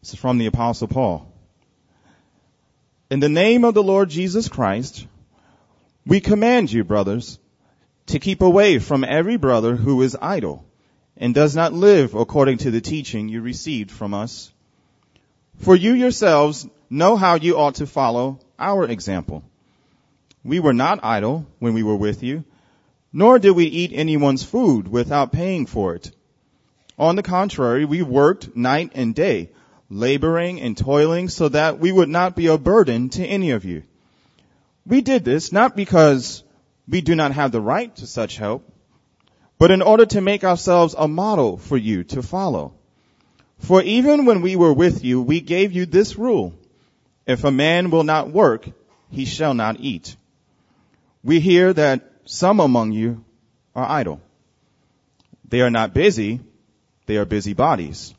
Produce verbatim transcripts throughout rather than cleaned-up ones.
This is from the Apostle Paul. In the name of the Lord Jesus Christ, we command you, brothers, to keep away from every brother who is idle and does not live according to the teaching you received from us. For you yourselves know how you ought to follow our example. We were not idle when we were with you, nor did we eat anyone's food without paying for it. On the contrary, we worked night and day, laboring and toiling so that we would not be a burden to any of you. We did this not because we do not have the right to such help, but in order to make ourselves a model for you to follow. For even when we were with you, we gave you this rule. If a man will not work, he shall not eat. We hear that some among you are idle. They are not busy. They are busybodies.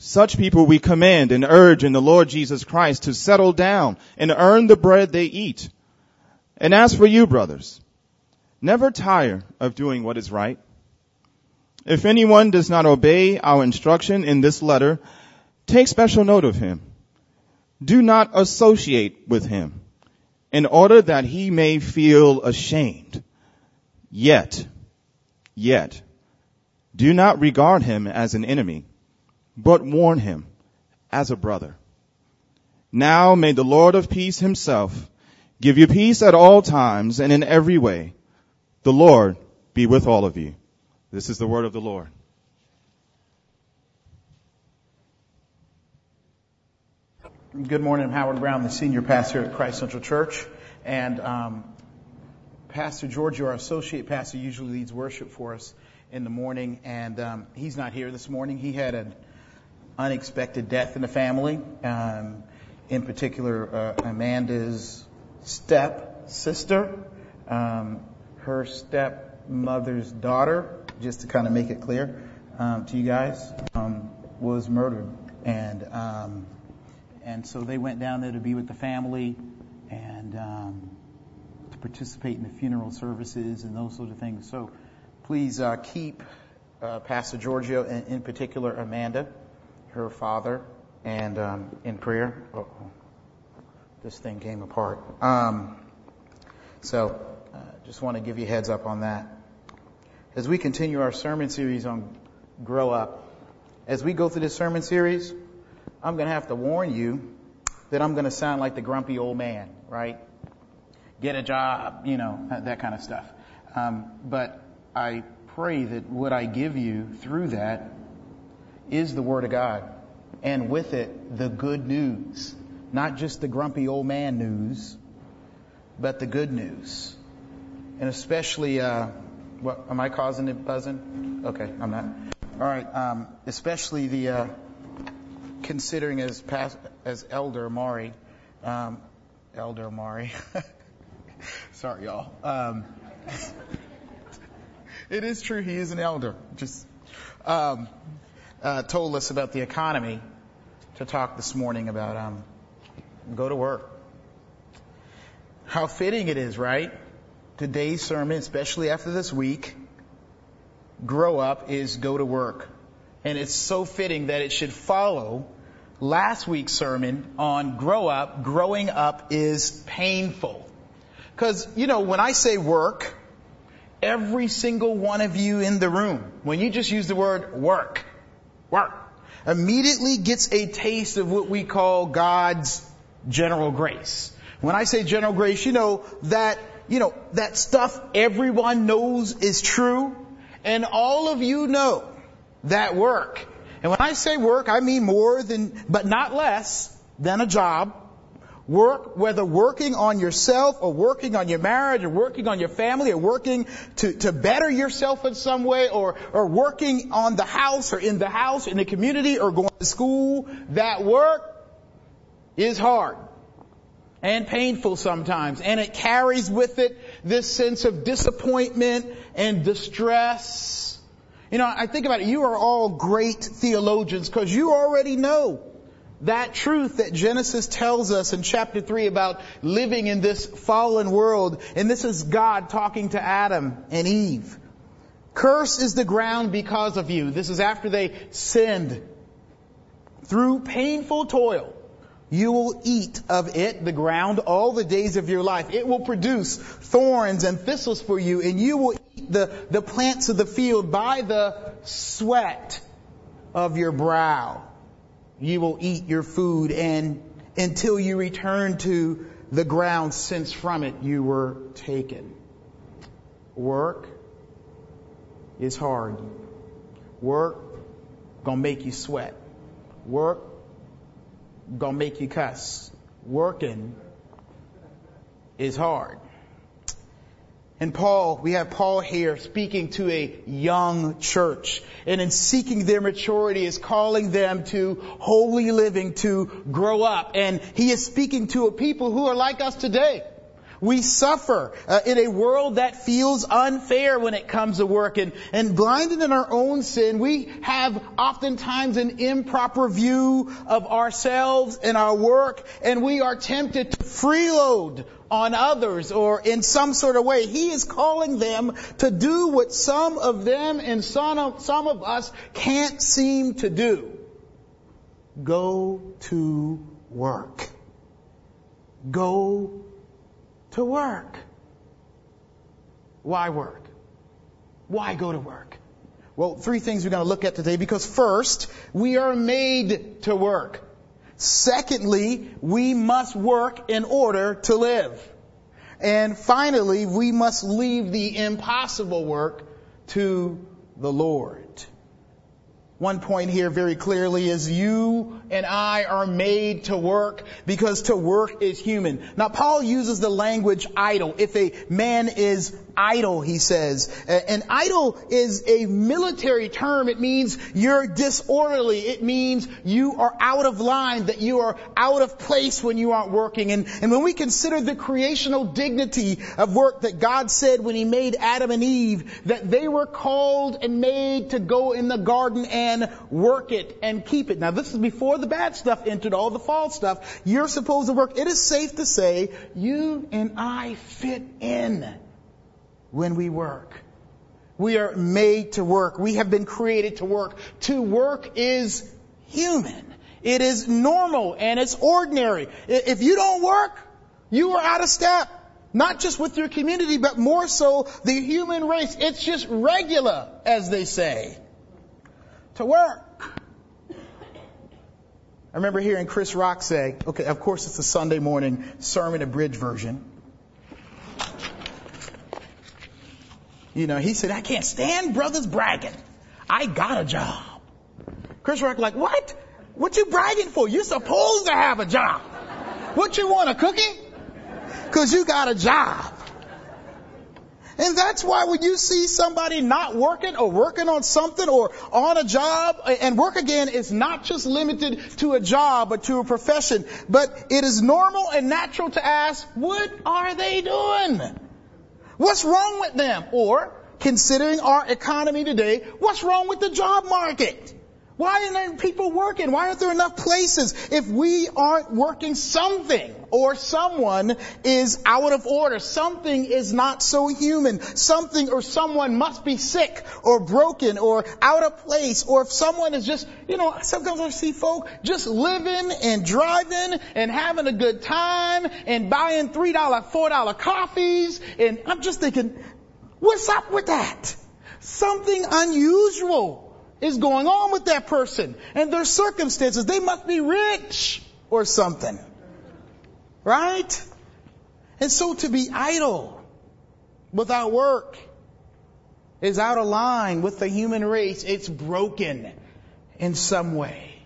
Such people we command and urge in the Lord Jesus Christ to settle down and earn the bread they eat. And as for you, brothers, never tire of doing what is right. If anyone does not obey our instruction in this letter, take special note of him. Do not associate with him in order that he may feel ashamed. Yet, yet, do not regard him as an enemy, but warn him as a brother. Now may the Lord of peace himself give you peace at all times and in every way. The Lord be with all of you. This is the word of the Lord. Good morning. I'm Howard Brown, the senior pastor at Christ Central Church. And um, Pastor George, our associate pastor, usually leads worship for us in the morning. And um, he's not here this morning. He had an unexpected death in the family. Um, in particular, uh, Amanda's step-sister, um, her stepmother's daughter, just to kind of make it clear um, to you guys, um, was murdered. And... Um, And so they went down there to be with the family and um, to participate in the funeral services and those sort of things. So please uh, keep uh, Pastor Giorgio and in particular Amanda, her father, and um, in prayer. Uh-oh. This thing came apart. Um, so uh, just want to give you a heads up on that. As we continue our sermon series on Grow Up, as we go through this sermon series, I'm going to have to warn you that I'm going to sound like the grumpy old man, right? Get a job, you know, that kind of stuff. Um, but I pray that what I give you through that is the Word of God. And with it, the good news. Not just the grumpy old man news, but the good news. And especially, uh, what, am I causing it buzzing? Okay, I'm not. All right, um, especially the... Uh, Considering as past, as Elder Amari, um, Elder Amari, sorry y'all. Um, it is true he is an elder. Just um, uh, told us about the economy to talk this morning about um, go to work. How fitting it is, right? Today's sermon, especially after this week, grow up is go to work. And it's so fitting that it should follow last week's sermon on grow up. Growing up is painful. Because, you know, when I say work, every single one of you in the room, when you just use the word work, work, immediately gets a taste of what we call God's general grace. When I say general grace, you know, that, you know, that stuff everyone knows is true. And all of you know that work. And when I say work, I mean more than, but not less than a job. Work, whether working on yourself or working on your marriage or working on your family or working to, to better yourself in some way or, or working on the house or in the house, in the community or going to school, that work is hard and painful sometimes. And it carries with it this sense of disappointment and distress. You know, I think about it, you are all great theologians because you already know that truth that Genesis tells us in chapter three about living in this fallen world. And this is God talking to Adam and Eve. Cursed is the ground because of you. This is after they sinned. Through painful toil, you will eat of it, the ground, all the days of your life. It will produce thorns and thistles for you, and you will eat the, the plants of the field. By the sweat of your brow, you will eat your food, and until you return to the ground since from it you were taken. Work is hard. Work gonna make you sweat. Work gonna make you cuss. Working is hard. And Paul, we have Paul here speaking to a young church, and in seeking their maturity is calling them to holy living, to grow up. And he is speaking to a people who are like us today. We suffer uh, in a world that feels unfair when it comes to work, and, and blinded in our own sin, we have oftentimes an improper view of ourselves and our work, and we are tempted to freeload on others or in some sort of way. He is calling them to do what some of them and some of, some of us can't seem to do. Go to work. Go to work. Why work? Why go to work? Well, three things we're going to look at today, because first, we are made to work. Secondly, we must work in order to live. And finally, we must leave the impossible work to the Lord. One point here very clearly is you and I are made to work, because to work is human. Now, Paul uses the language idle. If a man is idle, he says. And idle is a military term. It means you're disorderly. It means you are out of line, that you are out of place when you aren't working. And, and when we consider the creational dignity of work that God said when he made Adam and Eve, that they were called and made to go in the garden and And work it and keep it. Now, this is before the bad stuff entered, all the false stuff. You're supposed to work. It is safe to say you and I fit in when we work. We are made to work. We have been created to work. To work is human. It is normal and it's ordinary. If you don't work, you are out of step. Not just with your community, but more so the human race. It's just regular, as they say. To work. I remember hearing Chris Rock say, okay, of course it's a Sunday morning sermon abridged version. You know, he said, I can't stand brothers bragging. I got a job. Chris Rock like, what? What you bragging for? You're supposed to have a job. What you want, a cookie? Because you got a job. And that's why when you see somebody not working or working on something or on a job, and work again is not just limited to a job but to a profession, but it is normal and natural to ask, what are they doing? What's wrong with them? Or, considering our economy today, what's wrong with the job market? Why aren't there people working? Why aren't there enough places? If we aren't working, something or someone is out of order. Something is not so human. Something or someone must be sick or broken or out of place. Or if someone is just, you know, sometimes I see folk just living and driving and having a good time and buying three dollar, four dollar coffees. And I'm just thinking, what's up with that? Something unusual is going on with that person and their circumstances. They must be rich or something. Right? And so to be idle without work is out of line with the human race. It's broken in some way.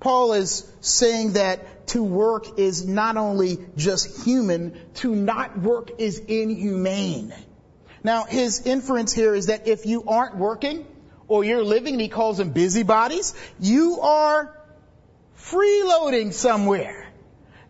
Paul is saying that to work is not only just human, to not work is inhumane. Now, his inference here is that if you aren't working, or you're living, and he calls them busybodies, you are freeloading somewhere.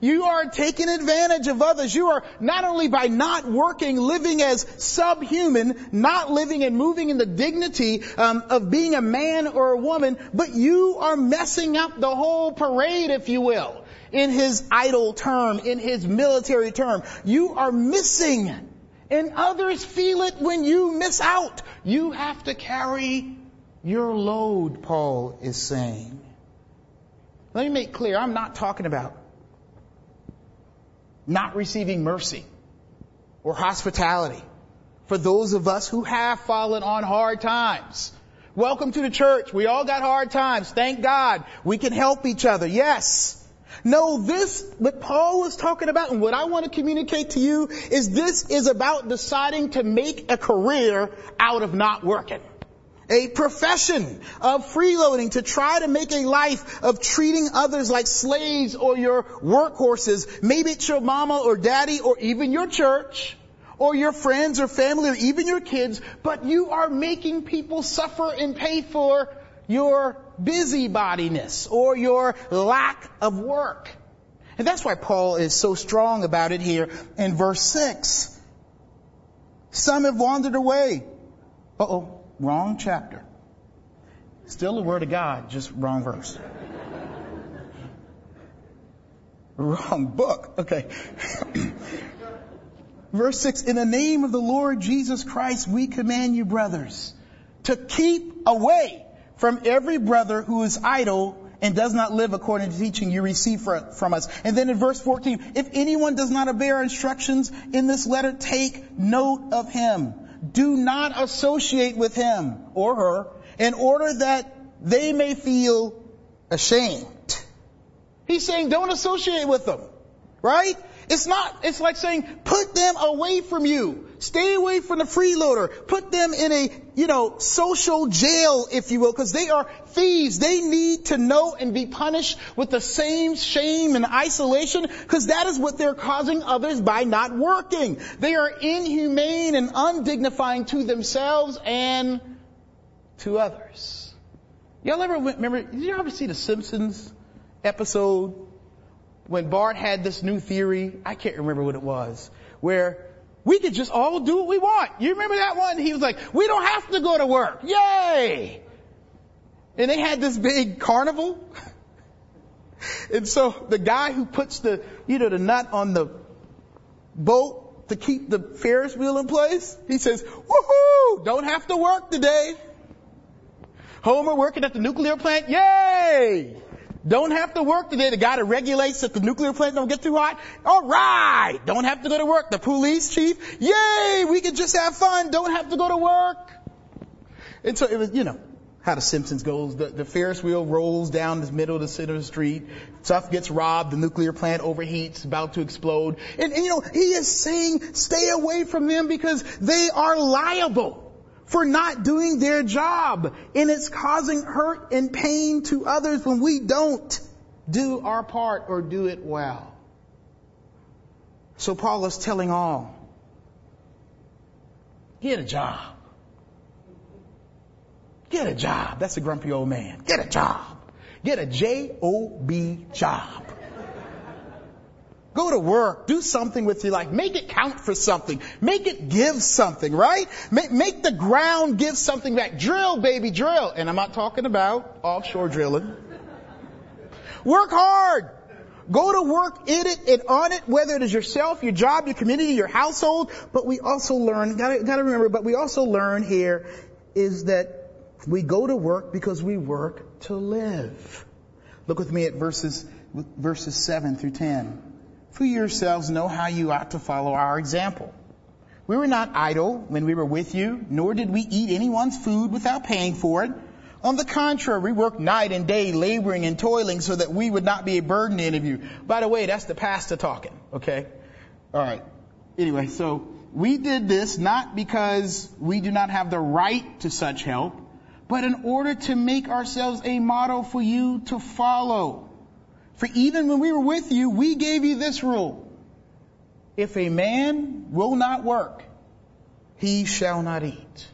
You are taking advantage of others. You are not only by not working, living as subhuman, not living and moving in the dignity um, of being a man or a woman, but you are messing up the whole parade, if you will, in his idle term, in his military term. You are missing, and others feel it when you miss out. You have to carry your load, Paul is saying. Let me make clear, I'm not talking about not receiving mercy or hospitality for those of us who have fallen on hard times. Welcome to the church. We all got hard times. Thank God. We can help each other. Yes. No, this, what Paul is talking about and what I want to communicate to you is this is about deciding to make a career out of not working. A profession of freeloading to try to make a life of treating others like slaves or your workhorses. Maybe it's your mama or daddy or even your church or your friends or family or even your kids, but you are making people suffer and pay for your busybodiness or your lack of work. And that's why Paul is so strong about it here in verse six. Some have wandered away. Uh-oh. Wrong chapter. Still the word of God, just wrong verse. Wrong book. Okay. Verse six, in the name of the Lord Jesus Christ, we command you, brothers, to keep away from every brother who is idle and does not live according to teaching you receive from us. And then in verse fourteen, if anyone does not obey our instructions in this letter, take note of him. Do not associate with him or her in order that they may feel ashamed. He's saying don't associate with them, right? It's not, it's like saying put them away from you. Stay away from the freeloader. Put them in a, you know, social jail, if you will, because they are thieves. They need to know and be punished with the same shame and isolation, because that is what they're causing others by not working. They are inhumane and undignifying to themselves and to others. Y'all ever remember, did you ever see the Simpsons episode when Bart had this new theory? I can't remember what it was, where we could just all do what we want. You remember that one? He was like, we don't have to go to work. Yay! And they had this big carnival. And so the guy who puts the, you know, the nut on the boat to keep the Ferris wheel in place, he says, woohoo! Don't have to work today. Homer working at the nuclear plant. Yay! Don't have to work today. The guy that regulates that the nuclear plant don't get too hot. All right. Don't have to go to work. The police chief. Yay. We can just have fun. Don't have to go to work. And so it was, you know, how the Simpsons goes. The, the Ferris wheel rolls down the middle of the center of the street. Stuff gets robbed. The nuclear plant overheats, about to explode. And, and you know, he is saying stay away from them because they are liable for not doing their job. And it's causing hurt and pain to others when we don't do our part or do it well. So Paul is telling all, get a job. Get a job. That's a grumpy old man. Get a job. Get a J O B job. Go to work. Do something with your life. Make it count for something. Make it give something, right? Make, make the ground give something back. Drill, baby, drill. And I'm not talking about offshore drilling. Work hard. Go to work in it and on it, whether it is yourself, your job, your community, your household. But we also learn, gotta, gotta remember, but we also learn here is that we go to work because we work to live. Look with me at verses, verses seven through ten. For yourselves know how you ought to follow our example. We were not idle when we were with you, nor did we eat anyone's food without paying for it. On the contrary, we worked night and day, laboring and toiling, so that we would not be a burden to any of you. By the way, that's the pastor talking, okay? All right. Anyway, so we did this not because we do not have the right to such help, but in order to make ourselves a model for you to follow. For even when we were with you, we gave you this rule. If a man will not work, he shall not eat.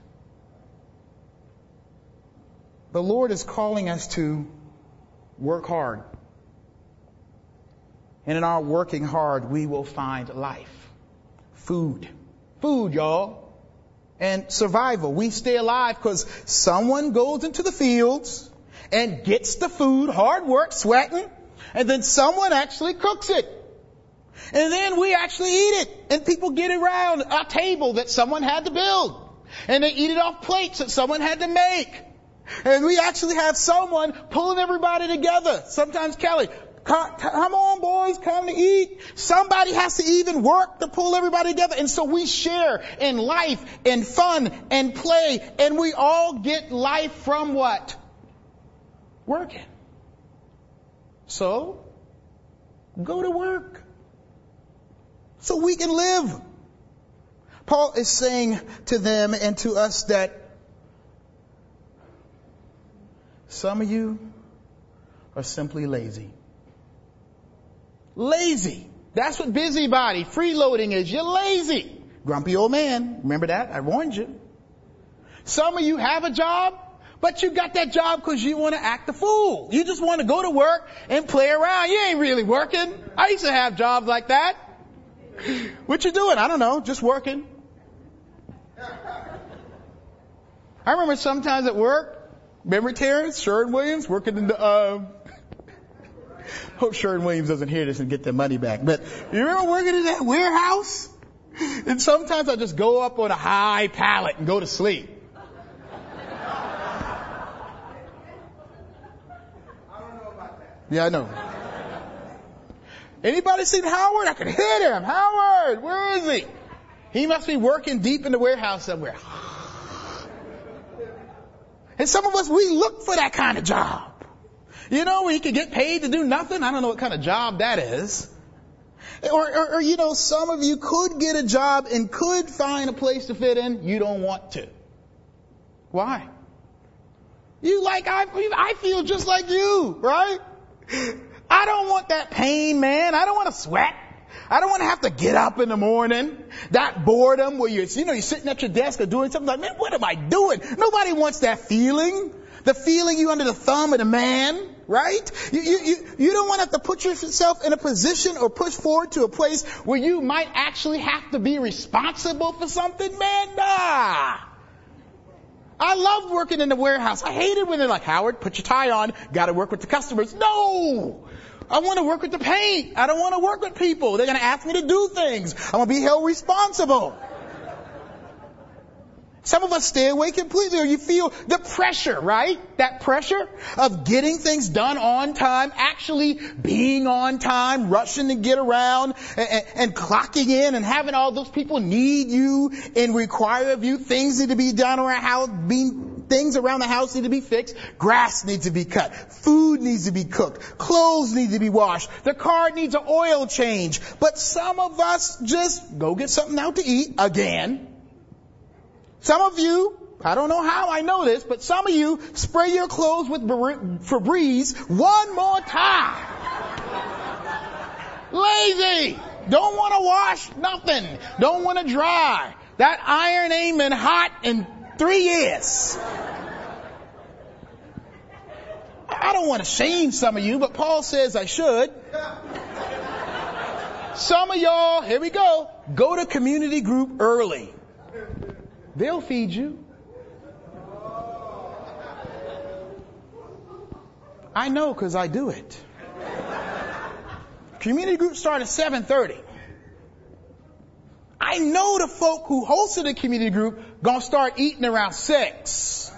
The Lord is calling us to work hard. And in our working hard, we will find life. Food. Food, y'all. And survival. We stay alive because someone goes into the fields and gets the food, hard work, sweating. And then someone actually cooks it. And then we actually eat it. And people get around a table that someone had to build. And they eat it off plates that someone had to make. And we actually have someone pulling everybody together. Sometimes Kelly, come on boys, come to eat. Somebody has to even work to pull everybody together. And so we share in life and fun and play. And we all get life from what? Working. So, go to work. So we can live. Paul is saying to them and to us that some of you are simply lazy. Lazy. That's what busybody, freeloading is. You're lazy. Grumpy old man. Remember that? I warned you. Some of you have a job, but you got that job because you want to act the fool. You just want to go to work and play around. You ain't really working. I used to have jobs like that. What you doing? I don't know. Just working. I remember sometimes at work, remember Terrence, Sherwin-Williams, working in the, uh, hope Sherwin-Williams doesn't hear this and get their money back. But you remember working in that warehouse? And sometimes I just go up on a high pallet and go to sleep. I don't know about that. Yeah, I know. Anybody seen Howard? I could hit him. Howard, where is he? He must be working deep in the warehouse somewhere. And some of us, we look for that kind of job. You know, where you can get paid to do nothing. I don't know what kind of job that is. Or, or, or, you know, some of you could get a job and could find a place to fit in. You don't want to. Why? You like, I, I feel just like you, right? I don't want that pain, man. I don't want to sweat. I don't want to have to get up in the morning. That boredom where you're, you know, you're sitting at your desk or doing something like, man, what am I doing? Nobody wants that feeling. The feeling you under the thumb of the man, right? You, you, you, you don't want to have to put yourself in a position or push forward to a place where you might actually have to be responsible for something, man. Nah. I loved working in the warehouse. I hated when they're like, Howard, put your tie on. Got to work with the customers. No! I want to work with the paint. I don't want to work with people. They're going to ask me to do things. I'm going to be held responsible. Some of us stay away completely, or you feel the pressure, right? That pressure of getting things done on time, actually being on time, rushing to get around and, and, and clocking in and having all those people need you and require of you. Things need to be done around how being Things around the house need to be fixed. Grass needs to be cut. Food needs to be cooked. Clothes need to be washed. The car needs an oil change. But some of us just go get something out to eat again. Some of you, I don't know how I know this, but some of you spray your clothes with Febreze one more time. Lazy. Don't want to wash nothing. Don't want to dry. That iron ain't been hot and Three years. I don't want to shame some of you, but Paul says I should. Some of y'all, here we go, go to community group early. They'll feed you. I know because I do it. Community groups start at seven thirty. I know the folk who hosted the community group gonna start eating around six.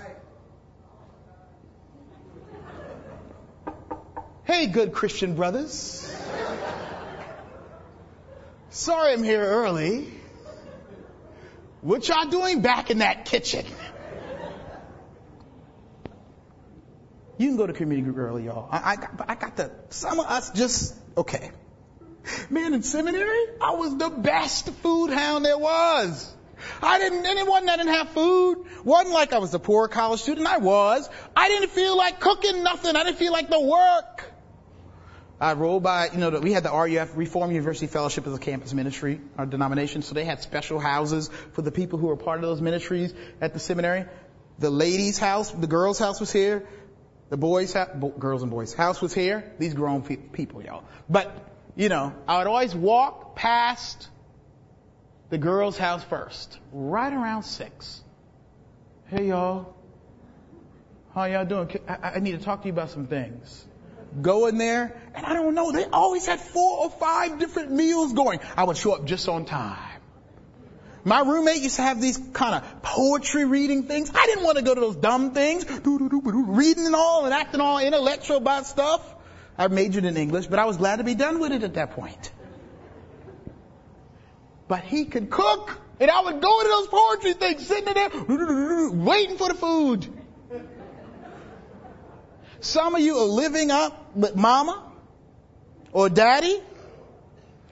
Hey, good Christian brothers. Sorry I'm here early. What y'all doing back in that kitchen? You can go to community group early, y'all. I, I, I got the, some of us just, okay. Man, in seminary, I was the best food hound there was. I didn't, and it wasn't I didn't have food. Wasn't like I was a poor college student. I was. I didn't feel like cooking nothing. I didn't feel like the work. I rolled by, you know, we had the R U F, Reformed University Fellowship, as a campus ministry, our denomination. So they had special houses for the people who were part of those ministries at the seminary. The ladies' house, the girls' house was here. The boys' house, bo- girls and boys' house was here. These grown pe- people, y'all. But... You know, I would always walk past the girls' house first, right around six. Hey, y'all. How y'all doing? I, I need to talk to you about some things. Go in there, and I don't know, they always had four or five different meals going. I would show up just on time. My roommate used to have these kind of poetry reading things. I didn't want to go to those dumb things, reading and all and acting all intellectual about stuff. I majored in English, but I was glad to be done with it at that point. But he could cook, and I would go to those poetry things, sitting there, waiting for the food. Some of you are living up with mama or daddy,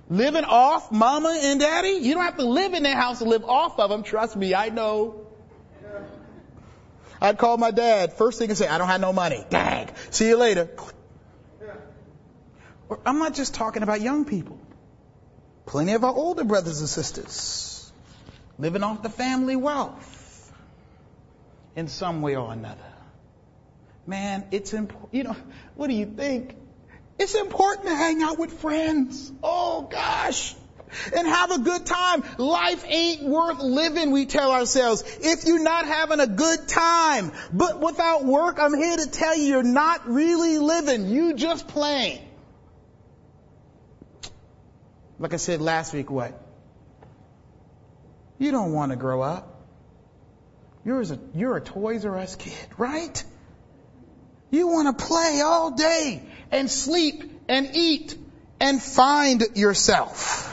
living off mama and daddy. You don't have to live in their house and live off of them. Trust me, I know. I'd call my dad. First thing I say, I don't have no money. Dang. See you later. Or I'm not just talking about young people. Plenty of our older brothers and sisters living off the family wealth in some way or another. Man, it's important. You know, what do you think? It's important to hang out with friends. Oh, gosh. And have a good time. Life ain't worth living, we tell ourselves, if you're not having a good time. But without work, I'm here to tell you, you're not really living. You just playing. Like I said last week, what? You don't want to grow up. You're a, you're a Toys R Us kid, right? You want to play all day and sleep and eat and find yourself.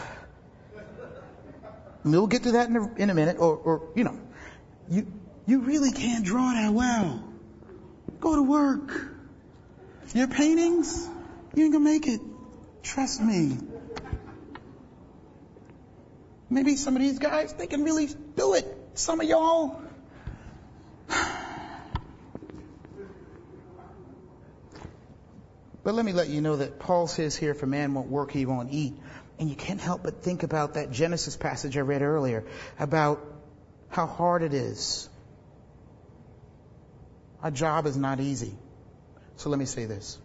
And we'll get to that in a, in a minute. Or, or you know, you you really can't draw that well. Go to work. Your paintings, you ain't going to make it. Trust me. Maybe some of these guys, they can really do it. Some of y'all. But let me let you know that Paul says here, if a man won't work, he won't eat. And you can't help but think about that Genesis passage I read earlier about how hard it is. Our job is not easy. So let me say this.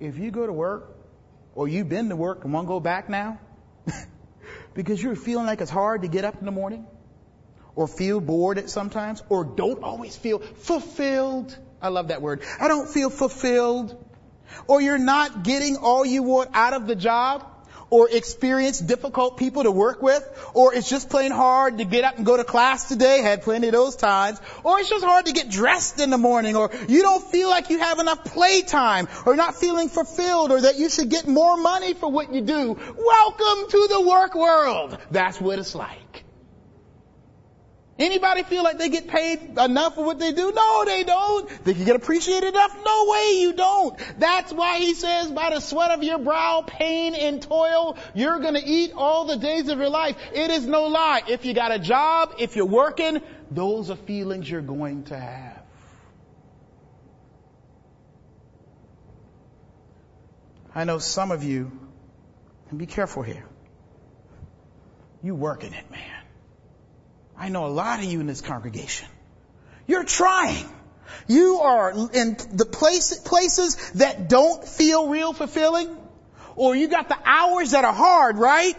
If you go to work, or you've been to work and won't go back now, because you're feeling like it's hard to get up in the morning, or feel bored at sometimes, or don't always feel fulfilled. I love that word. I don't feel fulfilled. Or you're not getting all you want out of the job, or experience difficult people to work with, or it's just plain hard to get up and go to class today. Had plenty of those times. Or it's just hard to get dressed in the morning, or you don't feel like you have enough playtime, or not feeling fulfilled, or that you should get more money for what you do. Welcome to the work world. That's what it's like. Anybody feel like they get paid enough for what they do? No, they don't. Think you get appreciated enough? No way you don't. That's why he says, by the sweat of your brow, pain and toil, you're going to eat all the days of your life. It is no lie. If you got a job, if you're working, those are feelings you're going to have. I know some of you, and be careful here, you working it, man. I know a lot of you in this congregation. You're trying. You are in the place, places that don't feel real fulfilling. Or you got the hours that are hard, right?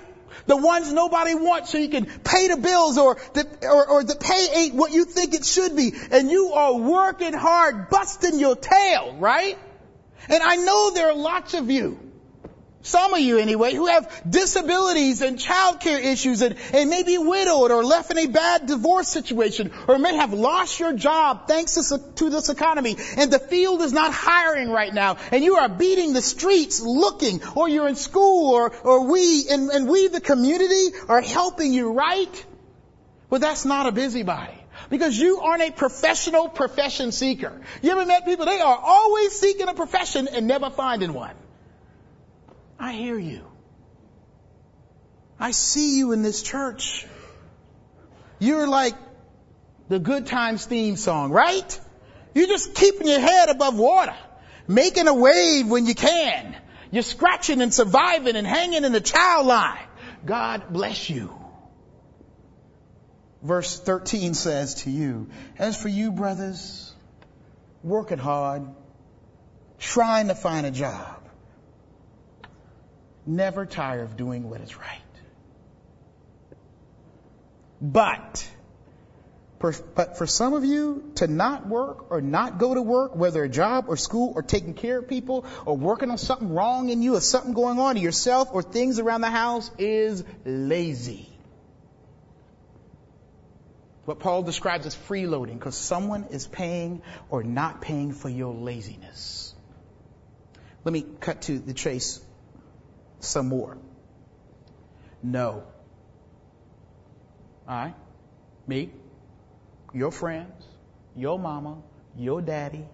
The ones nobody wants so you can pay the bills, or the, or, or the pay ain't what you think it should be. And you are working hard, busting your tail, right? And I know there are lots of you. Some of you anyway, who have disabilities and childcare issues, and, and may be widowed or left in a bad divorce situation, or may have lost your job thanks to, to this economy, and the field is not hiring right now, and you are beating the streets looking, or you're in school, or, or we, and, and we the community are helping you, right? Well, that's not a busybody. Because you aren't a professional profession seeker. You ever met people? They are always seeking a profession and never finding one. I hear you. I see you in this church. You're like the Good Times theme song, right? You're just keeping your head above water, making a wave when you can. You're scratching and surviving and hanging in the child line. God bless you. Verse thirteen says to you, as for you, brothers, working hard, trying to find a job, never tire of doing what is right. But, per, but for some of you to not work or not go to work, whether a job or school or taking care of people or working on something wrong in you or something going on to yourself or things around the house, is lazy. what Paul describes as freeloading, because someone is paying or not paying for your laziness. Let me cut to the chase some more. No. I, me, your friends, your mama, your daddy,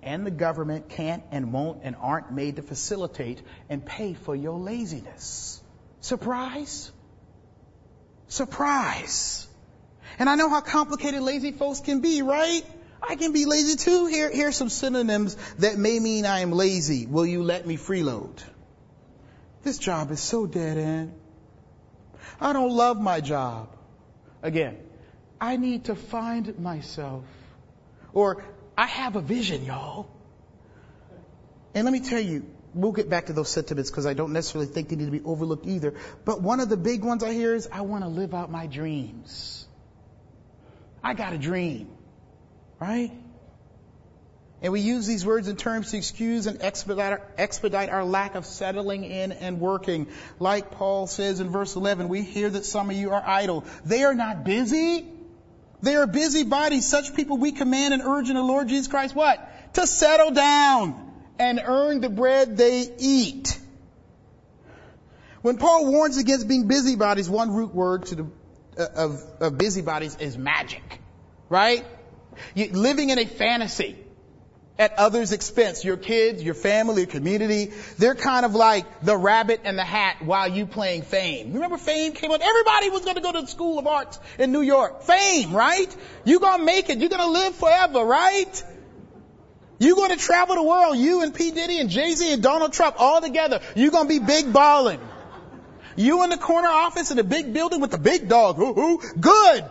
and the government can't and won't and aren't made to facilitate and pay for your laziness. Surprise? Surprise. And I know how complicated lazy folks can be, right? I can be lazy too. Here, here are some synonyms that may mean I am lazy. Will you let me freeload? This job is so dead end. I don't love my job. Again, I need to find myself. Or, I have a vision, y'all. And let me tell you, we'll get back to those sentiments because I don't necessarily think they need to be overlooked either. But one of the big ones I hear is, I want to live out my dreams. I got a dream, right? And we use these words and terms to excuse and expedite our, expedite our lack of settling in and working. Like Paul says in verse eleven, we hear that some of you are idle. They are not busy. They are busybodies. Such people we command and urge in the Lord Jesus Christ, what? To settle down and earn the bread they eat. When Paul warns against being busybodies, one root word to the, uh, of, of busybodies is magic, right? You're living in a fantasy. At others' expense, your kids, your family, your community, they're kind of like the rabbit and the hat while you playing Fame. Remember Fame came out? Everybody was going to go to the School of Arts in New York. Fame, right? You're going to make it. You're going to live forever, right? You're going to travel the world, you and P. Diddy and Jay-Z and Donald Trump all together. You're going to be big balling. You in the corner office in the big building with the big dog. Ooh, ooh, good.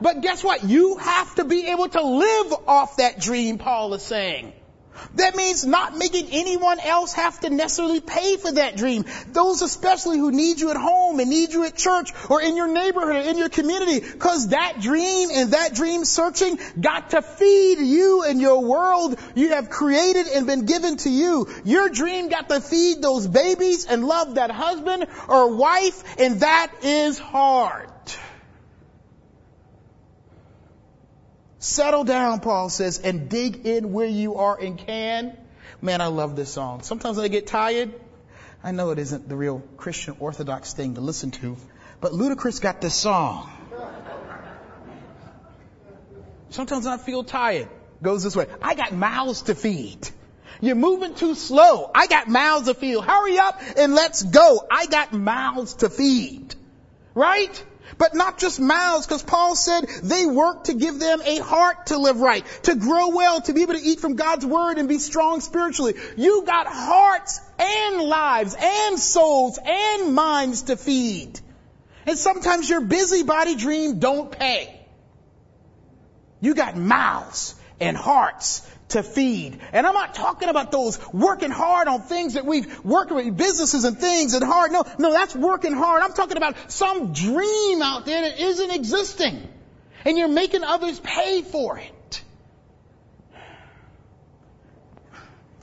But guess what? You have to be able to live off that dream, Paul is saying. That means not making anyone else have to necessarily pay for that dream. Those especially who need you at home and need you at church or in your neighborhood or in your community. Because that dream and that dream searching got to feed you and your world you have created and been given to you. Your dream got to feed those babies and love that husband or wife, and that is hard. Settle down, Paul says, and dig in where you are and can. Man, I love this song. Sometimes when I get tired, I know it isn't the real Christian Orthodox thing to listen to, but Ludacris got this song. Sometimes I feel tired. Goes this way. I got mouths to feed. You're moving too slow. I got mouths to feed. Hurry up and let's go. I got mouths to feed. Right? But not just mouths, because Paul said they work to give them a heart to live right, to grow well, to be able to eat from God's word and be strong spiritually. You got hearts and lives and souls and minds to feed. And sometimes your busybody dream don't pay. You got mouths and hearts to feed. And I'm not talking about those working hard on things that we've worked with, businesses and things and hard. No, no, that's working hard. I'm talking about some dream out there that isn't existing. And you're making others pay for it.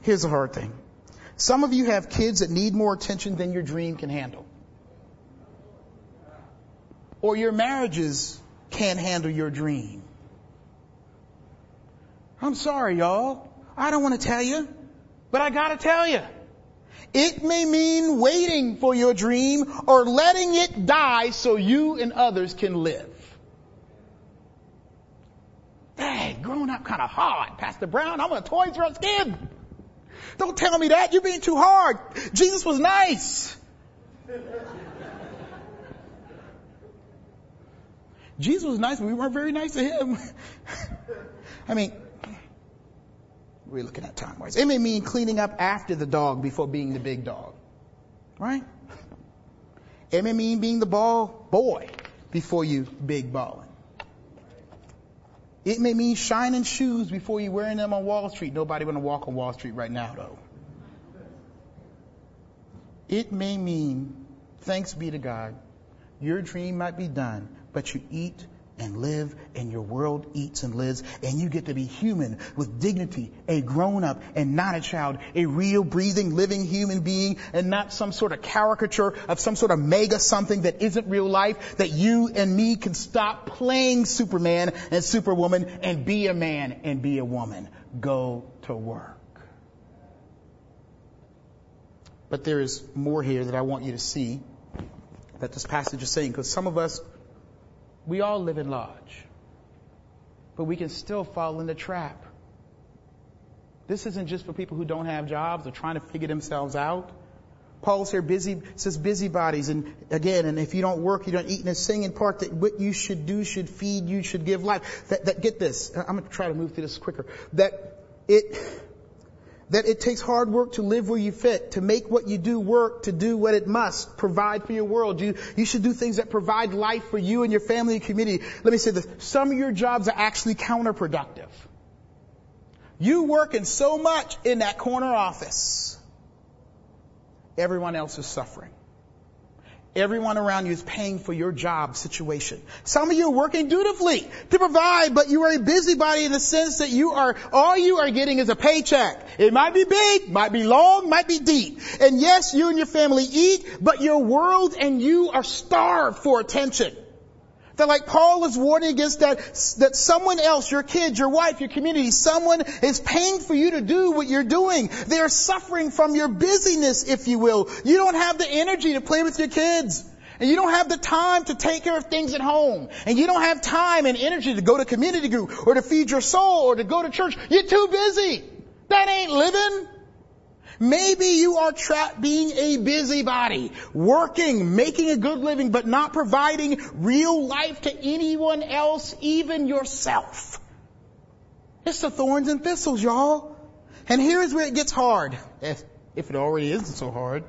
Here's the hard thing. Some of you have kids that need more attention than your dream can handle. Or your marriages can't handle your dream. I'm sorry, y'all. I don't want to tell you, but I got to tell you. It may mean waiting for your dream or letting it die so you and others can live. Dang, growing up kind of hard. Pastor Brown, I'm a Toys R Us kid. Don't tell me that. You're being too hard. Jesus was nice. Jesus was nice, but we weren't very nice to him. I mean... We're looking at time-wise. It may mean cleaning up after the dog before being the big dog, right? It may mean being the ball boy before you big balling. It may mean shining shoes before you wearing them on Wall Street. Nobody want to walk on Wall Street right now, though. It may mean, thanks be to God, your dream might be done, but you eat and live, and your world eats and lives, and you get to be human with dignity, a grown-up and not a child, a real, breathing, living human being, and not some sort of caricature of some sort of mega something that isn't real life, that you and me can stop playing Superman and Superwoman and be a man and be a woman. Go to work. But there is more here that I want you to see that this passage is saying, because some of us, we all live in large, but we can still fall in the trap. This isn't just for people who don't have jobs or trying to figure themselves out. Paul's here busy, says busybodies, and again, and if you don't work, you don't eat, and it's saying in part that what you should do should feed you, should give life. That, that get this, I'm going to try to move through this quicker. That it, that it takes hard work to live where you fit, to make what you do work, to do what it must, provide for your world. You, you should do things that provide life for you and your family and community. Let me say this. Some of your jobs are actually counterproductive. You working so much in that corner office. Everyone else is suffering. Everyone around you is paying for your job situation. Some of you are working dutifully to provide, but you are a busybody in the sense that you are, all you are getting is a paycheck. It might be big, might be long, might be deep. And yes, you and your family eat, but your world and you are starved for attention. That like Paul is warning against that, that someone else, your kids, your wife, your community, someone is paying for you to do what you're doing. They are suffering from your busyness, if you will. You don't have the energy to play with your kids. And you don't have the time to take care of things at home. And you don't have time and energy to go to community group or to feed your soul or to go to church. You're too busy. That ain't living. Maybe you are trapped being a busybody, working, making a good living, but not providing real life to anyone else, even yourself. It's the thorns and thistles, y'all. And here is where it gets hard, if, if it already isn't so hard.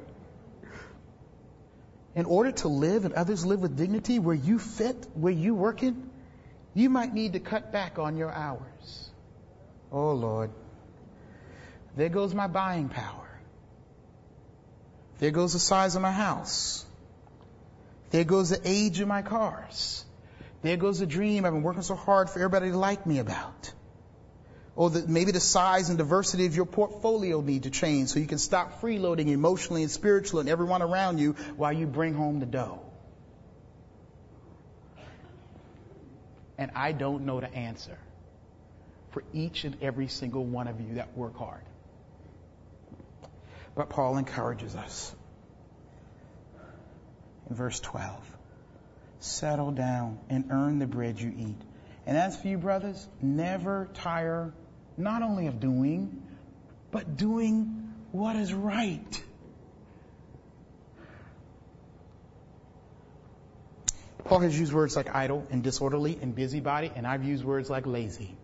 In order to live and others live with dignity where you fit, where you working, you might need to cut back on your hours. Oh, Lord. There goes my buying power. There goes the size of my house. There goes the age of my cars. There goes the dream I've been working so hard for everybody to like me about. Or the, maybe the size and diversity of your portfolio need to change so you can stop freeloading emotionally and spiritually and everyone around you while you bring home the dough. And I don't know the answer for each and every single one of you that work hard. But Paul encourages us. In verse twelve, settle down and earn the bread you eat. And as for you, brothers, never tire not only of doing, but doing what is right. Paul has used words like idle and disorderly and busybody, and I've used words like lazy.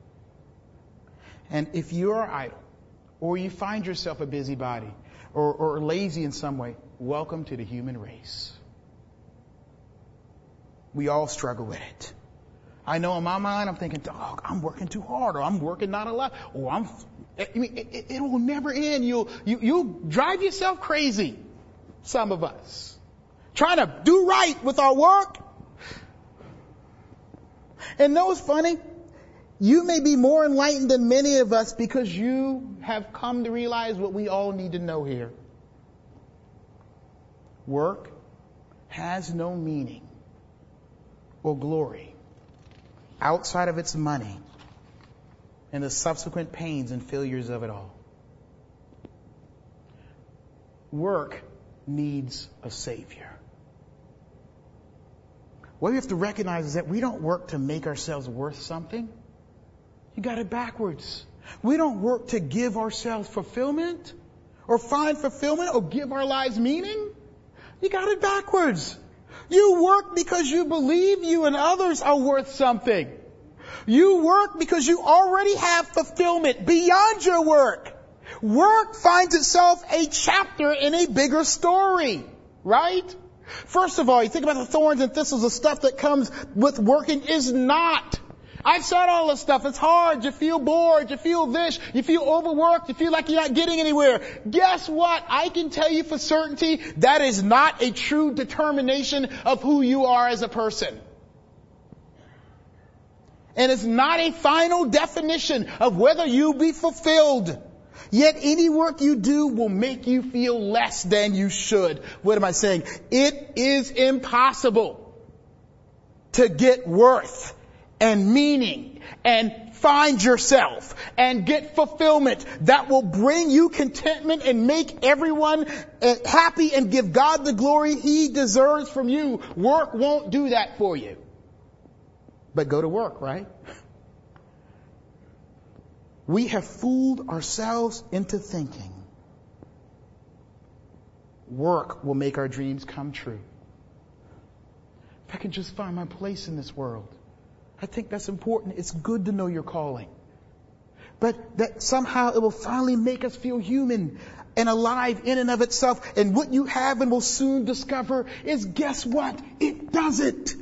And if you are idle, or you find yourself a busybody, or, or lazy in some way, welcome to the human race. We all struggle with it. I know in my mind I'm thinking, oh, I'm working too hard, or I'm working not a lot, or I'm, I mean, it, it, it will never end. You'll, you, you'll drive yourself crazy, some of us, trying to do right with our work. And know what's funny? You may be more enlightened than many of us because you have come to realize what we all need to know here. Work has no meaning or glory outside of its money and the subsequent pains and failures of it all. Work needs a savior. What we have to recognize is that we don't work to make ourselves worth something. You got it backwards. We don't work to give ourselves fulfillment or find fulfillment or give our lives meaning. You got it backwards. You work because you believe you and others are worth something. You work because you already have fulfillment beyond your work. Work finds itself a chapter in a bigger story, right? First of all, you think about the thorns and thistles, the stuff that comes with working is not. I've said all this stuff. It's hard. You feel bored. You feel this. You feel overworked. You feel like you're not getting anywhere. Guess what? I can tell you for certainty that is not a true determination of who you are as a person. and it's not a final definition of whether you be fulfilled. Yet any work you do will make you feel less than you should. What am I saying? It is impossible to get worth and meaning and find yourself and get fulfillment that will bring you contentment and make everyone happy and give God the glory He deserves from you. Work won't do that for you. But go to work, right? We have fooled ourselves into thinking work will make our dreams come true. If I can just find my place in this world. I think that's important. It's good to know your calling. But that somehow it will finally make us feel human and alive in and of itself. And what you have and will soon discover is, guess what? It doesn't.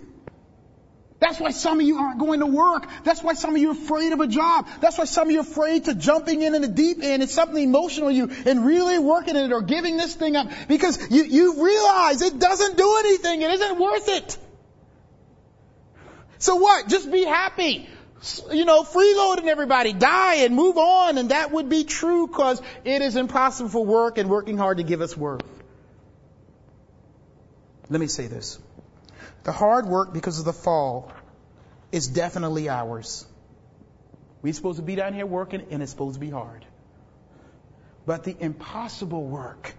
That's why some of you aren't going to work. That's why some of you are afraid of a job. That's why some of you are afraid to jumping in in the deep end and something emotional you and really working at it or giving this thing up because you, you realize it doesn't do anything. It isn't worth it. So what? Just be happy. You know, freeloading everybody, die and move on. And that would be true because it is impossible for work and working hard to give us worth. Let me say this. The hard work because of the fall is definitely ours. We're supposed to be down here working and it's supposed to be hard. But the impossible work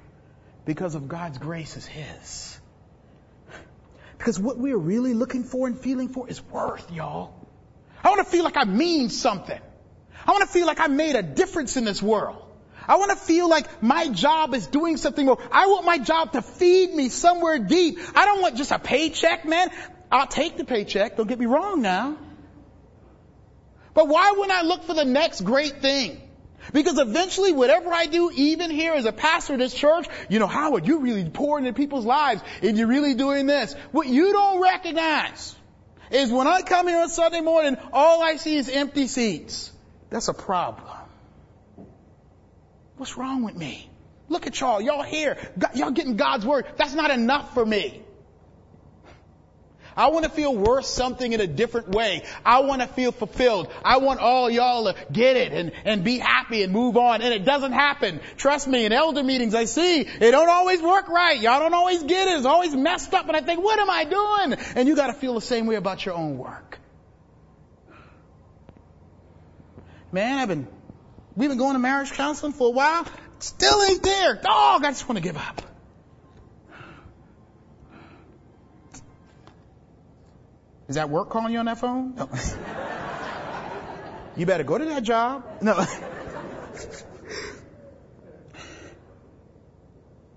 because of God's grace is His. Because what we're really looking for and feeling for is worth, y'all. I want to feel like I mean something. I want to feel like I made a difference in this world. I want to feel like my job is doing something more. I want my job to feed me somewhere deep. I don't want just a paycheck, man. I'll take the paycheck. Don't get me wrong now. But why wouldn't I look for the next great thing? Because eventually whatever I do, even here as a pastor of this church, you know, Howard, you're really pouring into people's lives and you're really doing this. What you don't recognize is when I come here on Sunday morning, all I see is empty seats. That's a problem. What's wrong with me? Look at y'all. Y'all here. Y'all getting God's word. That's not enough for me. I want to feel worth something in a different way. I want to feel fulfilled. I want all y'all to get it and, and be happy and move on. And it doesn't happen. Trust me, in elder meetings I see it don't always work right. Y'all don't always get it. It's always messed up. And I think, what am I doing? And you got to feel the same way about your own work. Man, I've been... We've been going to marriage counseling for a while. Still ain't there. Dog, I just want to give up. Is that work calling you on that phone? No. You better go to that job. No.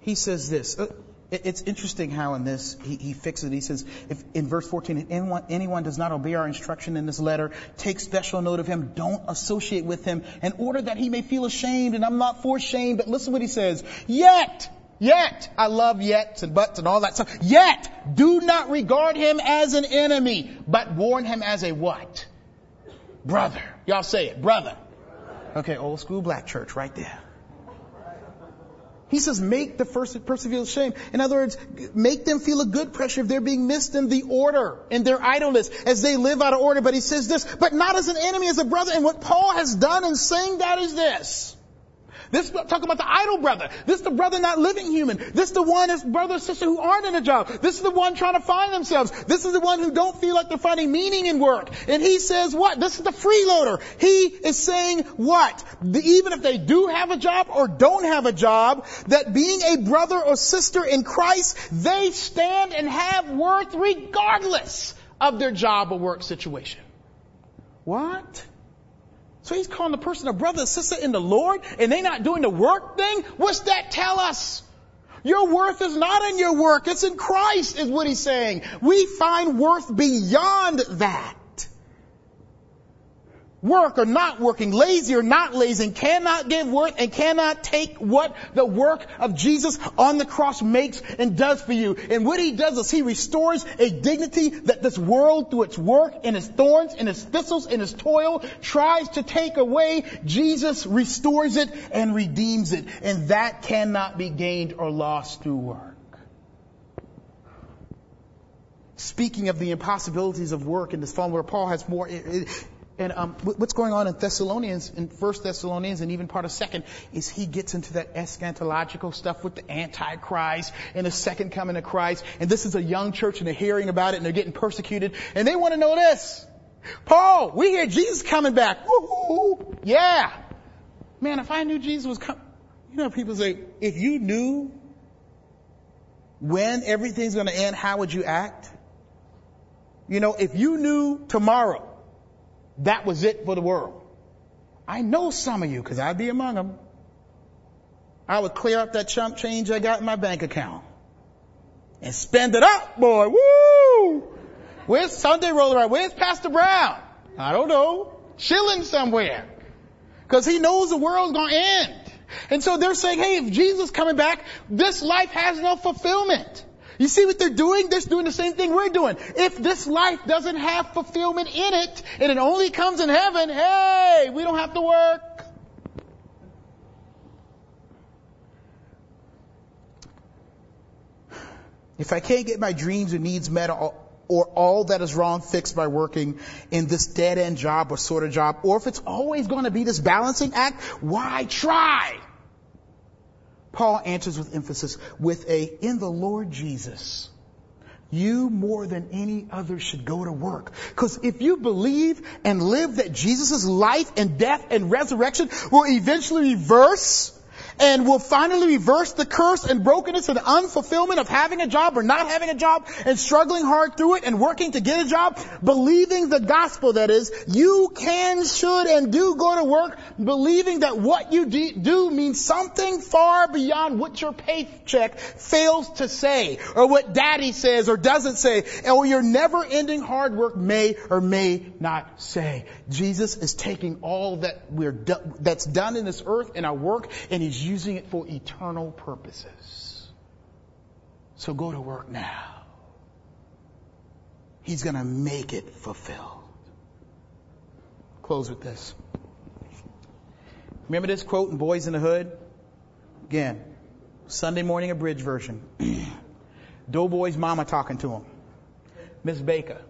He says this. It's interesting how in this he, he fixes it. He says if, in verse fourteen, if anyone, anyone does not obey our instruction in this letter, take special note of him. Don't associate with him in order that he may feel ashamed. And I'm not for shame. But listen to what he says. Yet, yet, I love yets and buts and all that stuff. Yet, do not regard him as an enemy, but warn him as a what? Brother. Y'all say it. Brother. Okay, old school black church right there. He says, make the first person feel shame. In other words, make them feel a good pressure if they're being missed in the order, in their idleness, as they live out of order. But he says this, but not as an enemy, as a brother. And what Paul has done in saying that is this. This, talking about the idle brother. This is the brother not living human. This is the one, this brother or sister who aren't in a job. This is the one trying to find themselves. This is the one who don't feel like they're finding meaning in work. And he says what? This is the freeloader. He is saying what? The, even if they do have a job or don't have a job, that being a brother or sister in Christ, they stand and have worth regardless of their job or work situation. What? So he's calling the person a brother, a sister in the Lord, and they not doing the work thing? What's that tell us? Your worth is not in your work. It's in Christ is what he's saying. We find worth beyond that. Work or not working, lazy or not lazy, cannot give worth and cannot take what the work of Jesus on the cross makes and does for you. And what he does is he restores a dignity that this world, through its work and its thorns and its thistles and its toil, tries to take away. Jesus restores it and redeems it. And that cannot be gained or lost through work. speaking of the impossibilities of work in this phone where Paul has more. And um, what's going on in Thessalonians, in First Thessalonians, and even part of Second, is he gets into that eschatological stuff with the Antichrist and the second coming of Christ. And this is a young church, and they're hearing about it, and they're getting persecuted, and they want to know this. Paul, we hear Jesus coming back. Woo-hoo-hoo. Yeah. Man, if I knew Jesus was coming. You know, people say, if you knew when everything's going to end, how would you act? You know, if you knew tomorrow, that was it for the world. I know some of you, because I'd be among them. I would clear up that chump change I got in my bank account and spend it up, boy. Woo! Where's Sunday roll around? Where's Pastor Brown? I don't know. Chilling somewhere. Because he knows the world's going to end. And so they're saying, hey, if Jesus is coming back, this life has no fulfillment. You see what they're doing? They're doing the same thing we're doing. If this life doesn't have fulfillment in it, and it only comes in heaven, hey, we don't have to work. If I can't get my dreams or needs met or all that is wrong fixed by working in this dead-end job or sort of job, or if it's always going to be this balancing act, why try? Paul answers with emphasis with a, in the Lord Jesus, you more than any other should go to work. Because if you believe and live that Jesus' life and death and resurrection will eventually reverse and will finally reverse the curse and brokenness and unfulfillment of having a job or not having a job and struggling hard through it and working to get a job, believing the gospel, that is, you can, should, and do go to work, believing that what you do means something far beyond what your paycheck fails to say or what daddy says or doesn't say or your never-ending hard work may or may not say. Jesus is taking all that we're do- that's done in this earth and our work, and he's using it for eternal purposes. So go to work now. He's going to make it fulfilled. Close with this. Remember this quote in Boys in the Hood? Again, Sunday morning abridged version. Doughboy's mama talking to him. Miss Baker.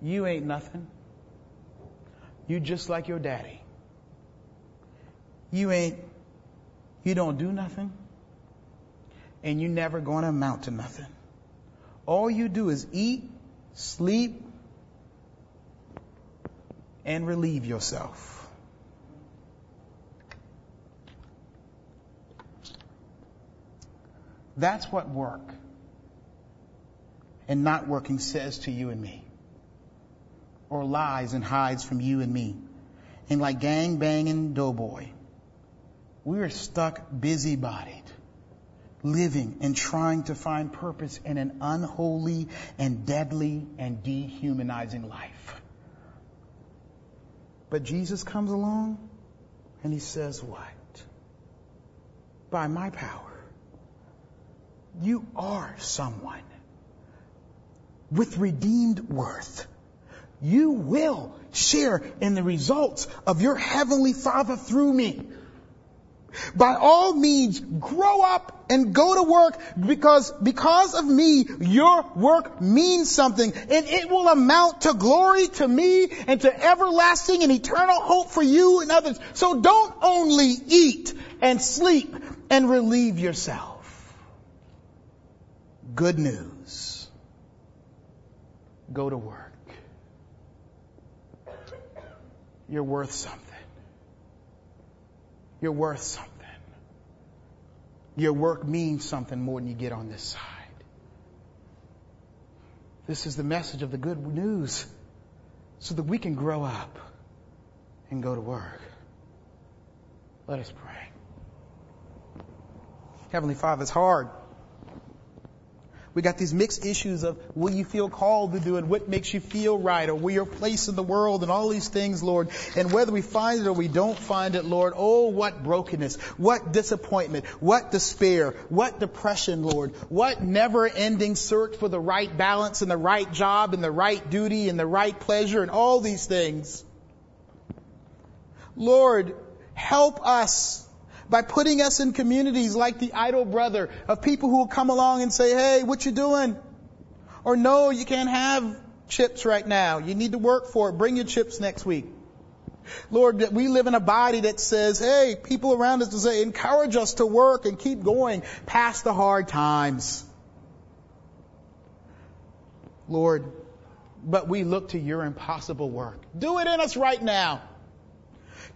You ain't nothing. You just like your daddy. You ain't, you don't do nothing, and you never going to amount to nothing. All you do is eat, sleep, and relieve yourself. That's what work and not working says to you and me, or lies and hides from you and me. And like gang-banging Doughboy, we are stuck busy-bodied, living and trying to find purpose in an unholy and deadly and dehumanizing life. But Jesus comes along and he says what? By my power, you are someone with redeemed worth. You will share in the results of your heavenly Father through me. By all means, grow up and go to work, because because of me, your work means something, and it will amount to glory to me and to everlasting and eternal hope for you and others. So don't only eat and sleep and relieve yourself. Good news. Go to work. You're worth something. You're worth something. Your work means something more than you get on this side. This is the message of the good news, so that we can grow up and go to work. Let us pray. Heavenly Father, it's hard. We got these mixed issues of what you feel called to do and what makes you feel right, or where your place in the world and all these things, Lord. And whether we find it or we don't find it, Lord, oh, what brokenness, what disappointment, what despair, what depression, Lord, what never-ending search for the right balance and the right job and the right duty and the right pleasure and all these things. Lord, help us by putting us in communities like the idol brother, of people who will come along and say, hey, what you doing? Or no, you can't have chips right now. You need to work for it. Bring your chips next week. Lord, that we live in a body that says, hey, people around us to say, encourage us to work and keep going past the hard times. Lord, but we look to your impossible work. Do it in us right now.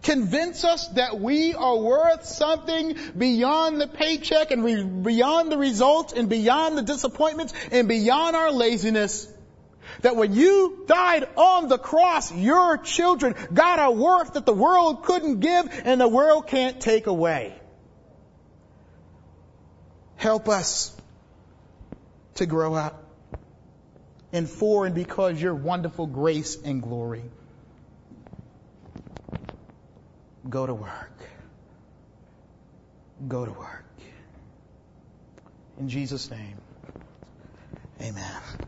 Convince us that we are worth something beyond the paycheck and re- beyond the results and beyond the disappointments and beyond our laziness. That when you died on the cross, your children got a worth that the world couldn't give and the world can't take away. Help us to grow up and for and because your wonderful grace and glory. Go to work. Go to work. In Jesus' name, amen.